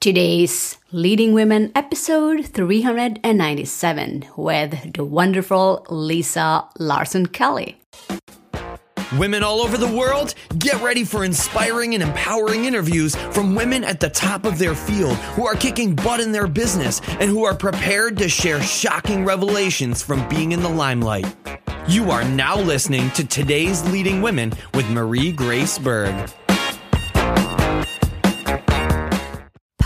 Today's Leading Women, episode 397, with the wonderful Lisa Larson Kelly. Women all over the world, get ready for inspiring and empowering interviews from women at the top of their field who are kicking butt in their business and who are prepared to share shocking revelations from being in the limelight. You are now listening to Today's Leading Women with Marie Grace Berg.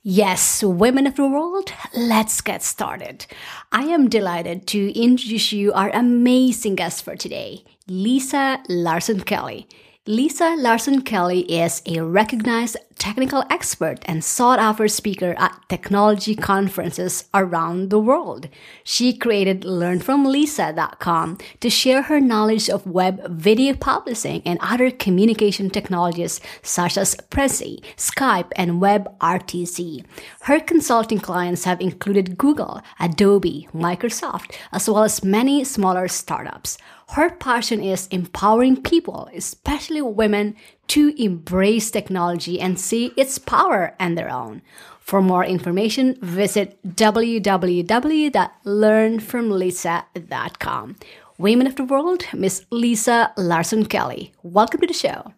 Yes, women of the world, let's get started. I am delighted to introduce you our amazing guest for today, Lisa Larson Kelly. Lisa Larson Kelly is a recognized technical expert and sought-after speaker at technology conferences around the world. She created LearnFromLisa.com to share her knowledge of web video publishing and other communication technologies such as Prezi, Skype, and WebRTC. Her consulting clients have included Google, Adobe, Microsoft, as well as many smaller startups. Her passion is empowering people, especially women, to embrace technology and see its power and their own. For more information, visit www.learnfromlisa.com. Women of the world, Miss Lisa Larson Kelly, welcome to the show.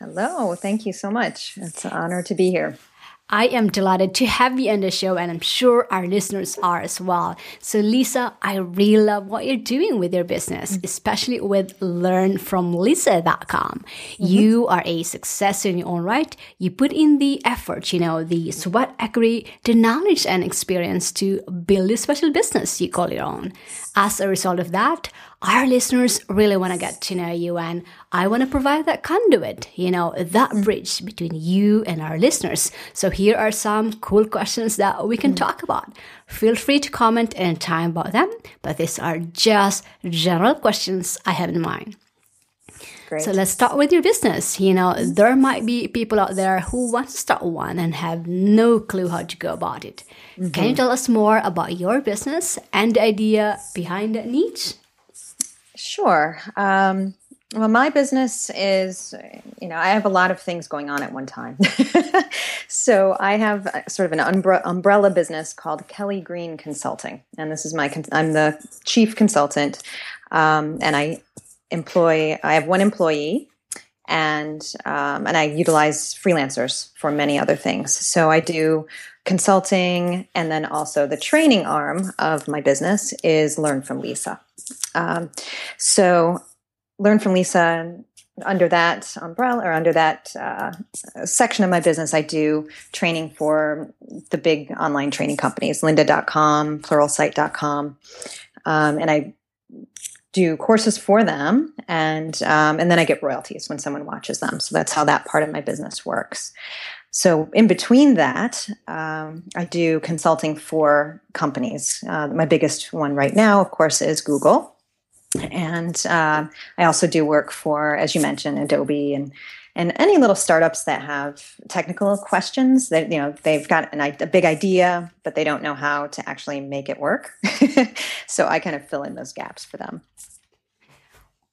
Hello, thank you so much. It's an honor to be here. I am delighted to have you on the show, and I'm sure our listeners are as well. So Lisa, I really love what you're doing with your business, especially with LearnFromLisa.com. You are a success in your own right. You put in the effort, the sweat equity, the knowledge and experience to build a special business you call your own. As a result of that, our listeners really want to get to know you, and I want to provide that conduit, that bridge between you and our listeners. So here are some cool questions that we can talk about. Feel free to comment anytime about them, but these are just general questions I have in mind. Great. So let's start with your business. There might be people out there who want to start one and have no clue how to go about it. Can you tell us more about your business and the idea behind that niche? Sure. Well, my business is, I have a lot of things going on at one time. So I have sort of an umbrella business called Kelly Green Consulting. And this is I'm the chief consultant. And I have one employee, and I utilize freelancers for many other things. So I do consulting, and then also the training arm of my business is Learn from Lisa. So Learn from Lisa, under that umbrella or under that section of my business, I do training for the big online training companies, lynda.com, pluralsight.com, and I do courses for them, and then I get royalties when someone watches them. So that's how that part of my business works. So in between that, I do consulting for companies. My biggest one right now, of course, is Google. And I also do work for, as you mentioned, Adobe and any little startups that have technical questions that, they've got a big idea, but they don't know how to actually make it work. So I kind of fill in those gaps for them.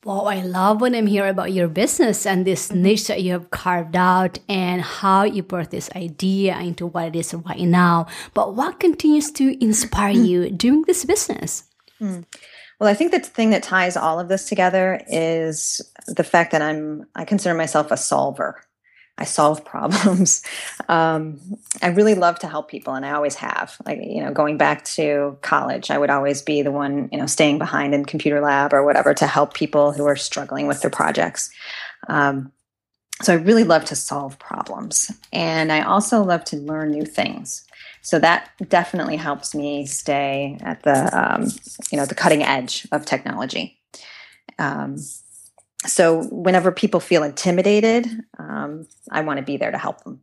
Well, I love when I'm hearing about your business and this niche that you have carved out and how you brought this idea into what it is right now. But what continues to inspire you doing this business? Well, I think that the thing that ties all of this together is the fact that I consider myself a solver. I solve problems. I really love to help people, and I always have. Like, going back to college, I would always be the one, staying behind in computer lab or whatever to help people who are struggling with their projects. So I really love to solve problems, and I also love to learn new things. So that definitely helps me stay at the, the cutting edge of technology. So whenever people feel intimidated, I want to be there to help them.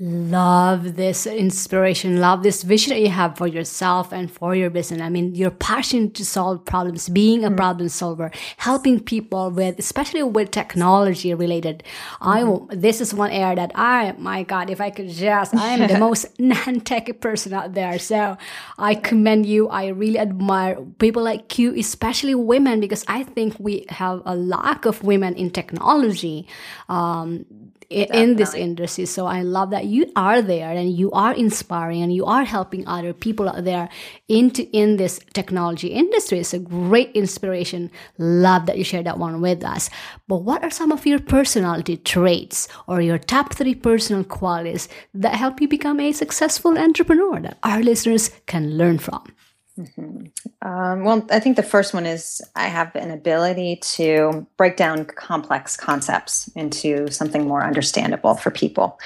Love this inspiration, love this vision that you have for yourself and for your business. I mean, your passion to solve problems, being a problem solver, helping people with, especially with technology related. This is one area that I am the most non-techy person out there. So I commend you. I really admire people like you, especially women, because I think we have a lack of women in technology. In this industry. So I love that you are there and you are inspiring and you are helping other people out there in this technology industry. It's a great inspiration. Love that you shared that one with us. But what are some of your personality traits or your top 3 personal qualities that help you become a successful entrepreneur that our listeners can learn from? Well, I think the first one is I have an ability to break down complex concepts into something more understandable for people.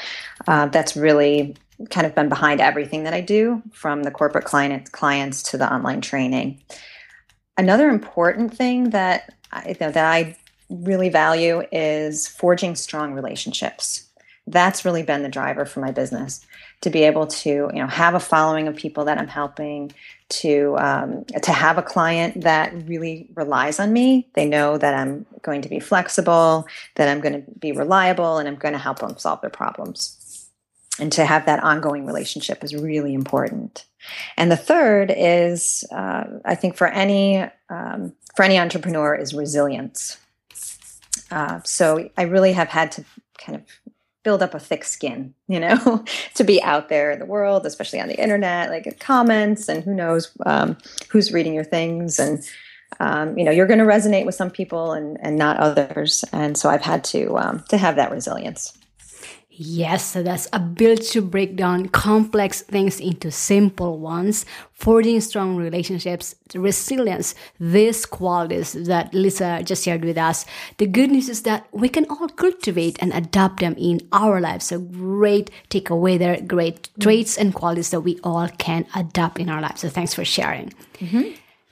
That's really kind of been behind everything that I do, from the corporate clients to the online training. Another important thing that I really value is forging strong relationships. That's really been the driver for my business, to be able to, have a following of people that I'm helping, to have a client that really relies on me. They know that I'm going to be flexible, that I'm going to be reliable, and I'm going to help them solve their problems. And to have that ongoing relationship is really important. And the third is, I think for any entrepreneur, is resilience. So I really have had to kind of build up a thick skin, to be out there in the world, especially on the internet, like comments and who knows who's reading your things. And, you're going to resonate with some people and not others. And so I've had to have that resilience. Yes, so that's a build to break down complex things into simple ones, forging strong relationships, resilience, these qualities that Lisa just shared with us. The good news is that we can all cultivate and adopt them in our lives. So great takeaway there, great traits and qualities that we all can adopt in our lives. So thanks for sharing. Mm-hmm.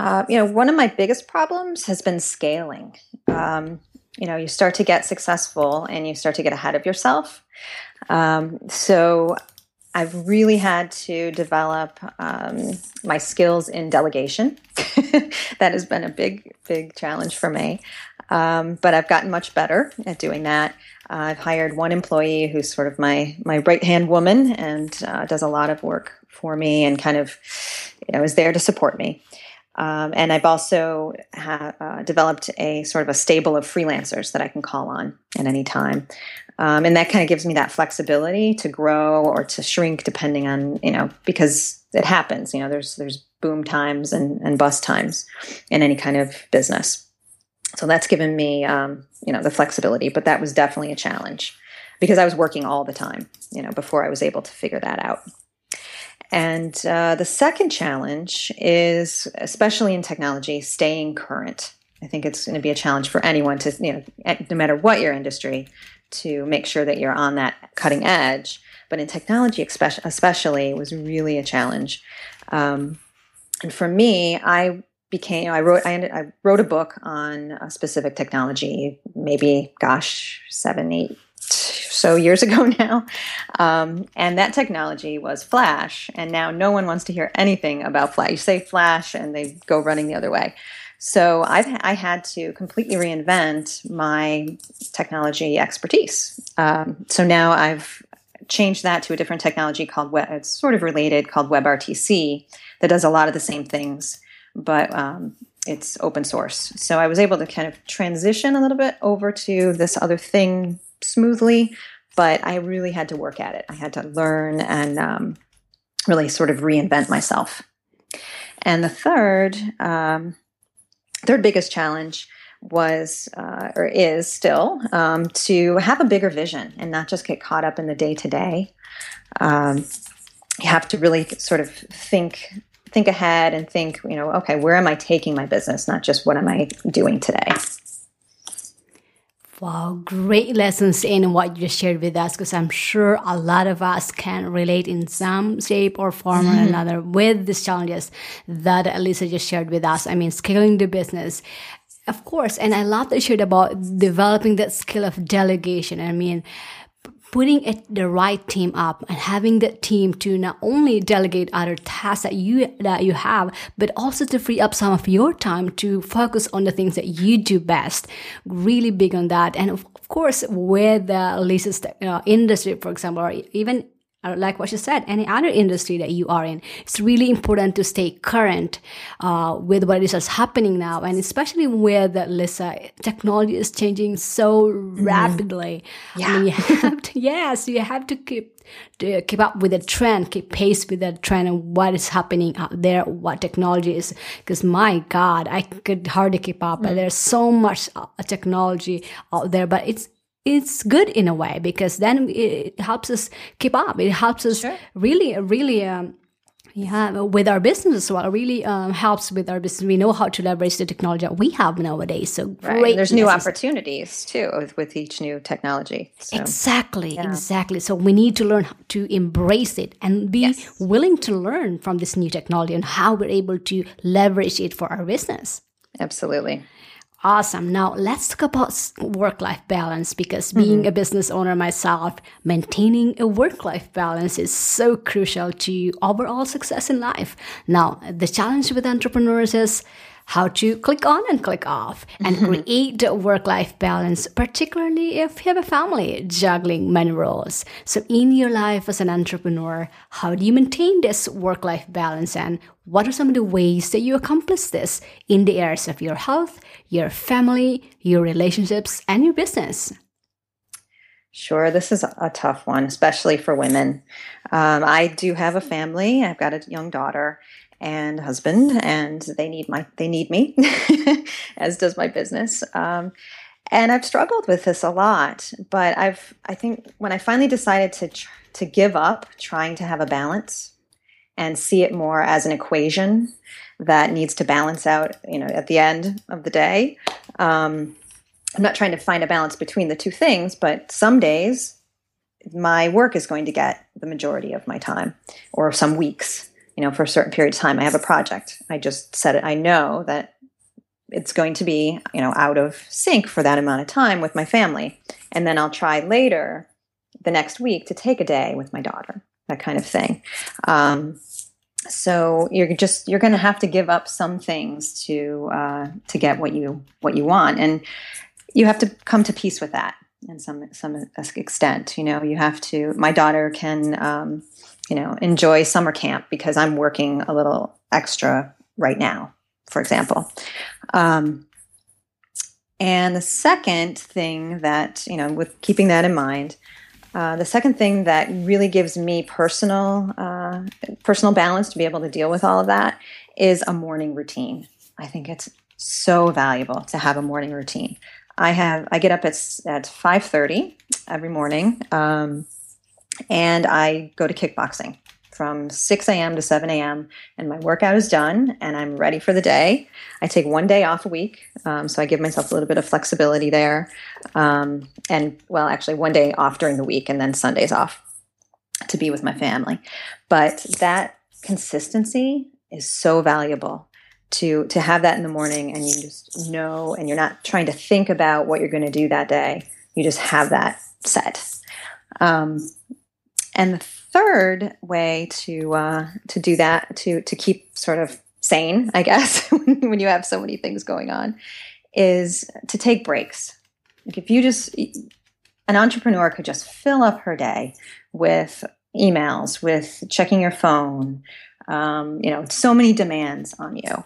One of my biggest problems has been scaling. You start to get successful and you start to get ahead of yourself. So I've really had to develop my skills in delegation. That has been a big, big challenge for me. But I've gotten much better at doing that. I've hired one employee who's sort of my right-hand woman and does a lot of work for me and kind of is there to support me. And I've also developed a sort of a stable of freelancers that I can call on at any time. And that kind of gives me that flexibility to grow or to shrink depending on, because it happens, there's boom times and bust times in any kind of business. So that's given me, the flexibility, but that was definitely a challenge because I was working all the time, before I was able to figure that out. And the second challenge is, especially in technology, staying current. I think it's going to be a challenge for anyone to, no matter what your industry, to make sure that you're on that cutting edge. But in technology, especially, it was really a challenge. And for me, I wrote a book on a specific technology, maybe, 7, 8 so years ago now. And that technology was Flash. And now no one wants to hear anything about Flash. You say Flash and they go running the other way. So I had to completely reinvent my technology expertise. So now I've changed that to a different technology it's sort of related, called WebRTC, that does a lot of the same things, but it's open source. So I was able to kind of transition a little bit over to this other thing smoothly, but I really had to work at it. I had to learn and really sort of reinvent myself. And the third biggest challenge was or is still to have a bigger vision and not just get caught up in the day-to-day. You have to really sort of think ahead and think, you know, okay, where am I taking my business, not just what am I doing today. Wow, great lessons in what you just shared with us, because I'm sure a lot of us can relate in some shape or form or another with these challenges that Lisa just shared with us. I mean, scaling the business, of course. And I love that you shared about developing that skill of delegation. I mean, putting the right team up and having that team to not only delegate other tasks that you have, but also to free up some of your time to focus on the things that you do best. Really big on that. And of course, with Lisa's industry, for example, or even like what you said, any other industry that you are in, it's really important to stay current with what is happening now. And especially with Lisa, technology is changing so rapidly. Yeah. I mean, you have to keep up with the trend, keep pace with the trend and what is happening out there, what technology is, because my God, I could hardly keep up. And there's so much technology out there, but it's good in a way, because then it helps us keep up. It helps us with our business as well. It really helps with our business. We know how to leverage the technology that we have nowadays. So great. Right. There's new opportunities too with each new technology. So. Exactly. So we need to learn how to embrace it and be willing to learn from this new technology and how we're able to leverage it for our business. Absolutely. Awesome. Now let's talk about work-life balance, because being a business owner myself, maintaining a work-life balance is so crucial to overall success in life. Now, the challenge with entrepreneurs is how to click on and click off and create a work-life balance, particularly if you have a family juggling many roles. So in your life as an entrepreneur, how do you maintain this work-life balance, and what are some of the ways that you accomplish this in the areas of your health, your family, your relationships, and your business? Sure. This is a tough one, especially for women. I do have a family. I've got a young daughter and husband, and they need me as does my business. And I've struggled with this a lot, but I think when I finally decided to give up trying to have a balance and see it more as an equation that needs to balance out, you know, at the end of the day, I'm not trying to find a balance between the two things, but some days my work is going to get the majority of my time, or some weeks, you know, for a certain period of time. I have a project. I just said it. I know that it's going to be, you know, out of sync for that amount of time with my family. And then I'll try later the next week to take a day with my daughter, that kind of thing. So you're going to have to give up some things to get what you want, and you have to come to peace with that in some extent. You know, you have to. My daughter can enjoy summer camp because I'm working a little extra right now, for example. And the second thing that, you know, with keeping that in mind. The second thing that really gives me personal balance to be able to deal with all of that is a morning routine. I think it's so valuable to have a morning routine. I get up at 5:30 every morning, and I go to kickboxing from 6 a.m. to 7 a.m. and my workout is done and I'm ready for the day. I take one day off a week, so I give myself a little bit of flexibility there. Actually one day off during the week and then Sundays off to be with my family. But that consistency is so valuable to have that in the morning, and you just know, and you're not trying to think about what you're going to do that day. You just have that set. And the third way to do that, to keep sort of sane, I guess, when you have so many things going on, is to take breaks. Like an entrepreneur could just fill up her day with emails, with checking your phone, so many demands on you.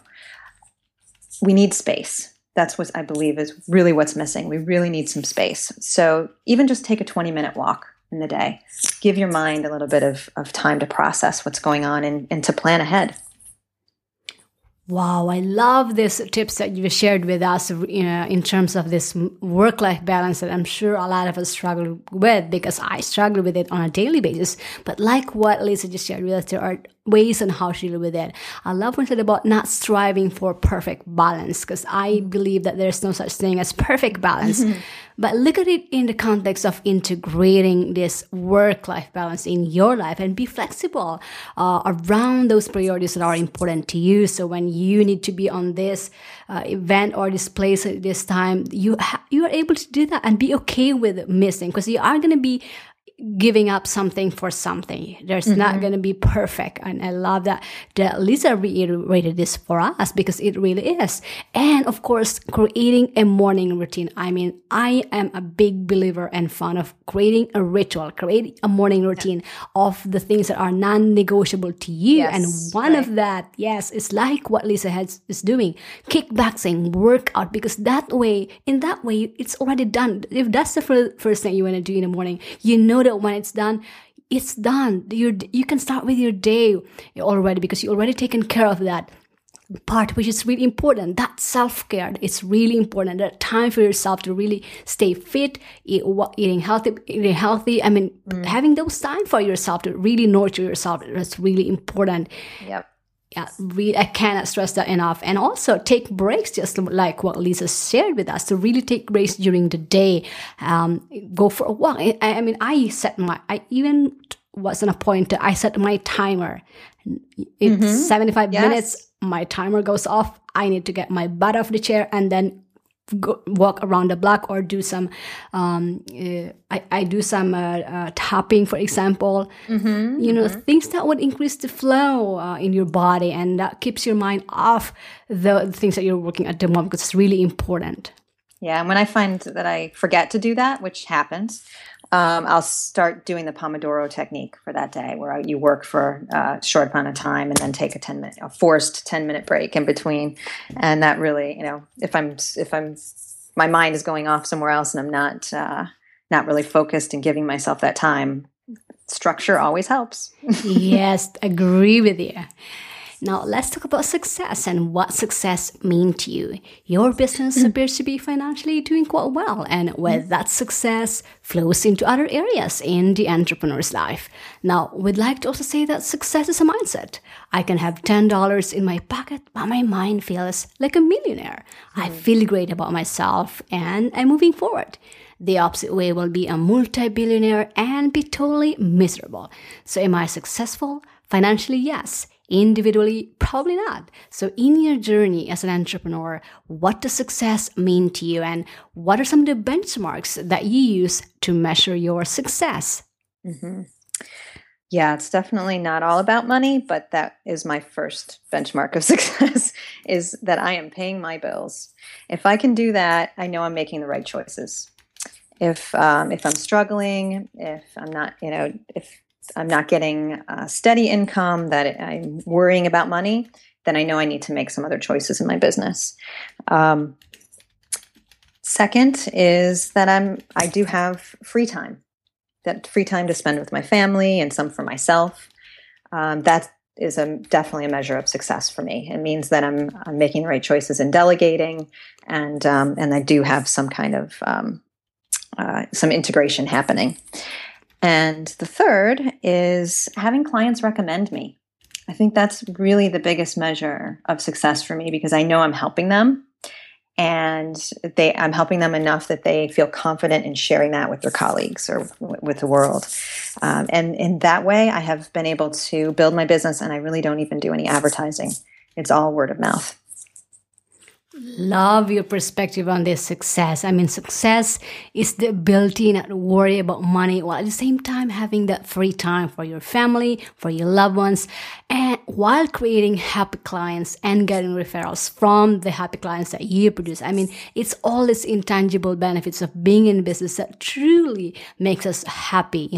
We need space. That's what I believe is really what's missing. We really need some space. So even just take a 20-minute walk in the day. Give your mind a little bit of time to process what's going on and to plan ahead. Wow, I love these tips that you've shared with us in terms of this work-life balance that I'm sure a lot of us struggle with, because I struggle with it on a daily basis. But like what Lisa just shared with us, there are ways on how to deal with it. I love what you said about not striving for perfect balance, because I believe that there's no such thing as perfect balance. Mm-hmm. But look at it in the context of integrating this work-life balance in your life, and be flexible around those priorities that are important to you. So when you need to be on this event or this place at this time, you are able to do that and be okay with missing, because you are going to be giving up something for something. There's mm-hmm. not going to be perfect. And I love that Lisa reiterated this for us, because it really is. And of course, creating a morning routine. I mean, I am a big believer and fan of creating a ritual, creating a morning routine of the things that are non-negotiable to you. Yes, and one of that, it's like what Lisa is doing, kickboxing, workout, because in that way, it's already done. If that's the first thing you want to do in the morning, you know that when it's done. You can start with your day already, because you're already taken care of that part, which is really important. That self-care is really important. That time for yourself to really stay fit, eating healthy. I mean, having those time for yourself to really nurture yourself is really important. Yep. Yeah, I cannot stress that enough. And also take breaks, just like what Lisa shared with us, to really take breaks during the day. Go for a walk. I mean, I set my timer. It's 75 minutes. My timer goes off. I need to get my butt off the chair and then walk around the block, or do some tapping, for example, things that would increase the flow in your body, and that keeps your mind off the things that you're working at the moment, because it's really important. Yeah, and when I find that I forget to do that, which happens, I'll start doing the Pomodoro technique for that day, where you work for a short amount of time and then take a forced 10-minute break in between. And that really, if my mind is going off somewhere else and I'm not really focused and giving myself that time, structure always helps. Yes, agree with you. Now, let's talk about success and what success means to you. Your business appears to be financially doing quite well, and with that success flows into other areas in the entrepreneur's life. Now, we'd like to also say that success is a mindset. I can have $10 in my pocket, but my mind feels like a millionaire. I feel great about myself, and I'm moving forward. The opposite way will be a multi-billionaire and be totally miserable. So am I successful? Financially, yes. Individually, probably not. So in your journey as an entrepreneur, what does success mean to you, and what are some of the benchmarks that you use to measure your success? Mm-hmm. Yeah, it's definitely not all about money, but that is my first benchmark of success is that I am paying my bills. If I can do that, I know I'm making the right choices. If I'm struggling, if I'm not getting a steady income, that I'm worrying about money, then I know I need to make some other choices in my business. Second is that I do have free time, to spend with my family and some for myself. That is definitely a measure of success for me. It means that I'm making the right choices and delegating, and I do have some kind of some integration happening. And the third is having clients recommend me. I think that's really the biggest measure of success for me, because I know I'm helping them, and I'm helping them enough that they feel confident in sharing that with their colleagues or with the world. And in that way, I have been able to build my business, and I really don't even do any advertising. It's all word of mouth. Love your perspective on this success. I mean, success is the ability not to worry about money, while at the same time having that free time for your family, for your loved ones, and while creating happy clients and getting referrals from the happy clients that you produce. I mean, it's all these intangible benefits of being in business that truly makes us happy,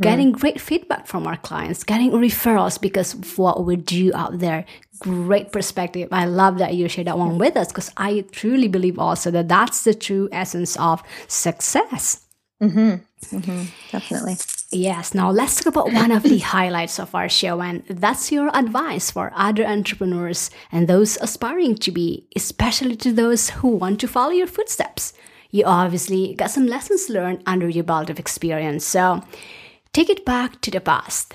getting great feedback from our clients, getting referrals because of what we do out there. Great perspective. I love that you share that one with us, because I truly believe also that that's the true essence of success. Definitely. Yes. Now let's talk about one of the highlights of our show, and that's your advice for other entrepreneurs and those aspiring to be, especially to those who want to follow your footsteps. You obviously got some lessons learned under your belt of experience. So take it back to the past.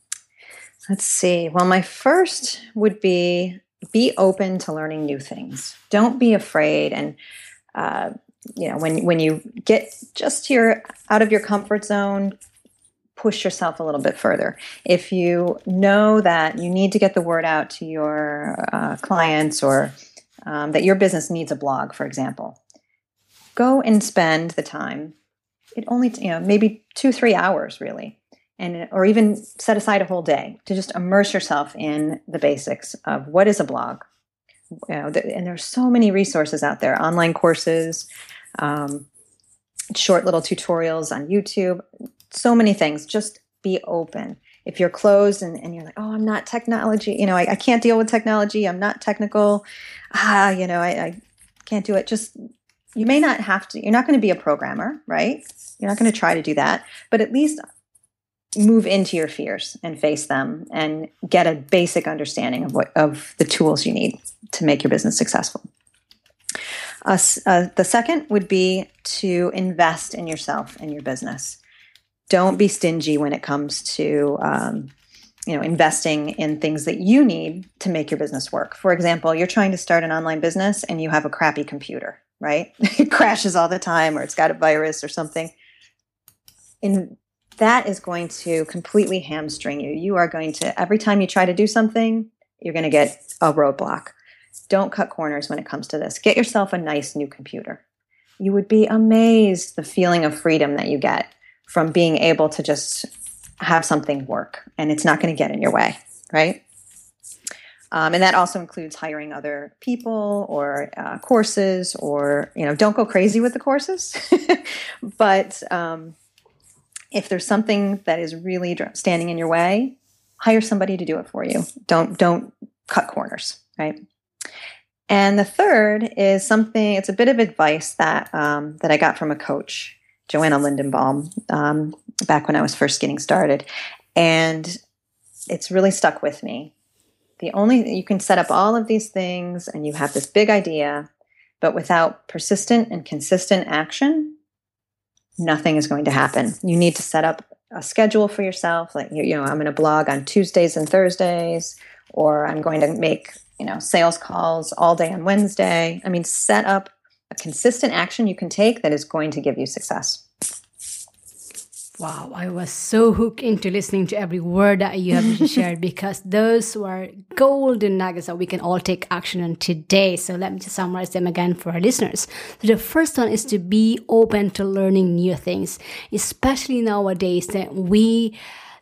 Let's see. Well, my first would be open to learning new things. Don't be afraid. And, when you get just out of your comfort zone, push yourself a little bit further. If you know that you need to get the word out to your clients, or that your business needs a blog, for example, go and spend the time. It only, maybe 2-3 hours really, or even set aside a whole day to just immerse yourself in the basics of what is a blog. And there's so many resources out there, online courses, short little tutorials on YouTube. So many things. Just be open. If you're closed and you're like, oh, I'm not technology, I can't deal with technology. I'm not technical. I can't do it. Just, you may not have to, you're not going to be a programmer, right? You're not going to try to do that, but at least move into your fears and face them and get a basic understanding of the tools you need to make your business successful. The second would be to invest in yourself and your business. Don't be stingy when it comes to, investing in things that you need to make your business work. For example, you're trying to start an online business and you have a crappy computer, right? It crashes all the time, or it's got a virus or something. And that is going to completely hamstring you. You are going to, every time you try to do something, you're going to get a roadblock. Don't cut corners when it comes to this. Get yourself a nice new computer. You would be amazed the feeling of freedom that you get from being able to just have something work, and it's not going to get in your way, right? And that also includes hiring other people or courses, or, don't go crazy with the courses. But if there's something that is really standing in your way, hire somebody to do it for you. Don't cut corners, right? And the third is something, it's a bit of advice that I got from a coach, Joanna Lindenbaum, back when I was first getting started. And it's really stuck with me. You can set up all of these things and you have this big idea, but without persistent and consistent action, nothing is going to happen. You need to set up a schedule for yourself. Like, I'm going to blog on Tuesdays and Thursdays, or I'm going to make, sales calls all day on Wednesday. Set up a consistent action you can take that is going to give you success. Wow, I was so hooked into listening to every word that you have shared, because those were golden nuggets that we can all take action on today. So let me just summarize them again for our listeners. So the first one is to be open to learning new things, especially nowadays that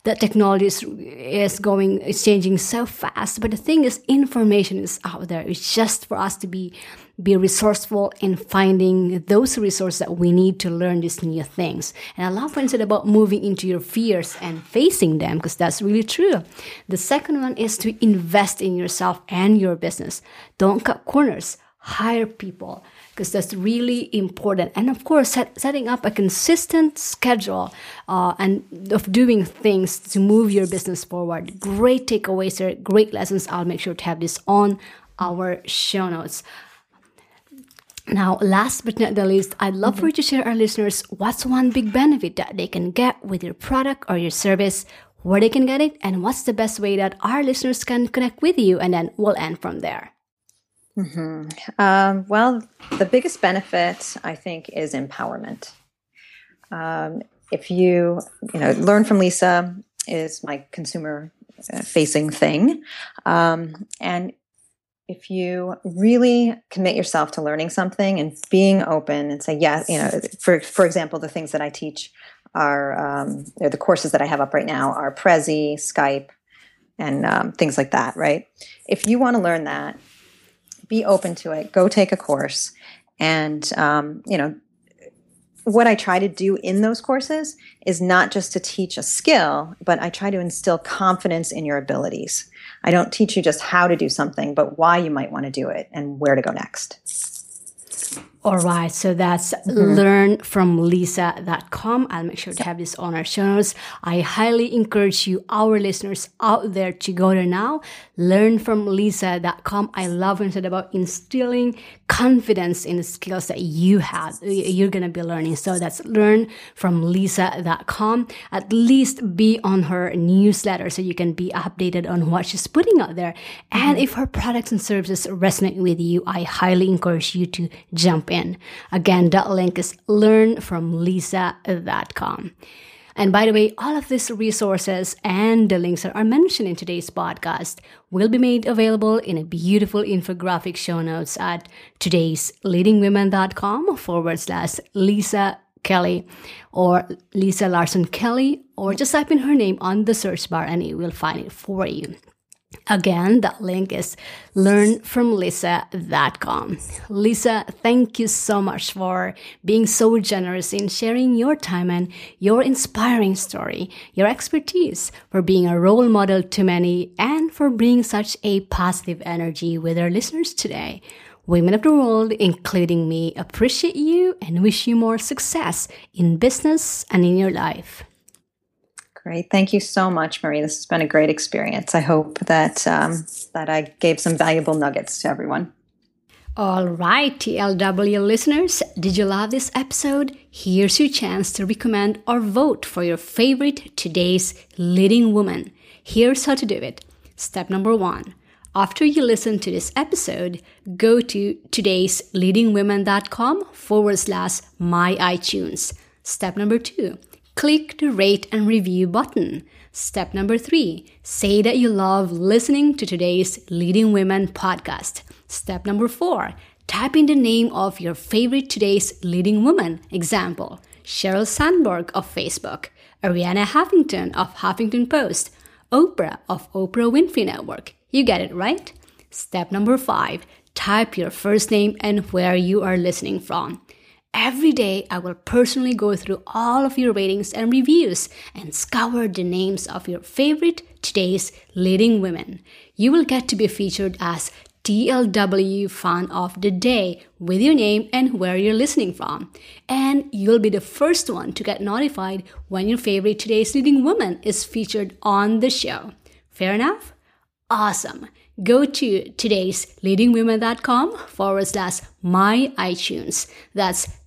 that technology is changing so fast. But the thing is, information is out there. It's just for us to be resourceful in finding those resources that we need to learn these new things. And I love what you said about moving into your fears and facing them, because that's really true. The second one is to invest in yourself and your business. Don't cut corners. Hire people, because that's really important. And of course, setting up a consistent schedule and of doing things to move your business forward. Great takeaways here, great lessons. I'll make sure to have this on our show notes. Now, last but not the least, I'd love for you to share our listeners what's one big benefit that they can get with your product or your service, where they can get it, and what's the best way that our listeners can connect with you, and then we'll end from there. Mm-hmm. Well, the biggest benefit, I think, is empowerment. If you Learn from Lisa is my consumer-facing thing. And if you really commit yourself to learning something and being open and say, yes, for example, the things that I teach are the courses that I have up right now are Prezi, Skype, and things like that, right? If you want to learn that, be open to it. Go take a course. And, what I try to do in those courses is not just to teach a skill, but I try to instill confidence in your abilities. I don't teach you just how to do something, but why you might want to do it and where to go next. All right. So that's LearnFromLisa.com. I'll make sure to have this on our show notes. I highly encourage you, our listeners out there, to go there now. LearnFromLisa.com. I love what you said about instilling confidence in the skills that you have, you're going to be learning. So that's LearnFromLisa.com. At least be on her newsletter so you can be updated on what she's putting out there. And if her products and services resonate with you, I highly encourage you to jump in. Again, that link is learnfromlisa.com. And by the way, all of these resources and the links that are mentioned in today's podcast will be made available in a beautiful infographic show notes at today'sleadingwomen.com/Lisa Kelly or Lisa Larson Kelly, or just type in her name on the search bar and you will find it for you. Again, that link is learnfromlisa.com. Lisa, thank you so much for being so generous in sharing your time and your inspiring story, your expertise, for being a role model to many, and for bringing such a positive energy with our listeners today. Women of the world, including me, appreciate you and wish you more success in business and in your life. Great. Thank you so much, Marie. This has been a great experience. I hope that that I gave some valuable nuggets to everyone. All right, TLW listeners, did you love this episode? Here's your chance to recommend or vote for your favorite Today's Leading Woman. Here's how to do it. Step number 1. After you listen to this episode, go to today'sleadingwomen.com/my iTunes. Step number 2. Click the rate and review button. Step number 3, say that you love listening to Today's Leading Women podcast. Step number 4, type in the name of your favorite Today's Leading Woman. Example, Sheryl Sandberg of Facebook, Arianna Huffington of Huffington Post, Oprah of Oprah Winfrey Network. You get it, right? Step number 5, type your first name and where you are listening from. Every day, I will personally go through all of your ratings and reviews and scour the names of your favorite Today's Leading Women. You will get to be featured as TLW Fan of the Day with your name and where you're listening from. And you'll be the first one to get notified when your favorite Today's Leading Woman is featured on the show. Fair enough? Awesome. Go to today'sleadingwomen.com/my iTunes. That's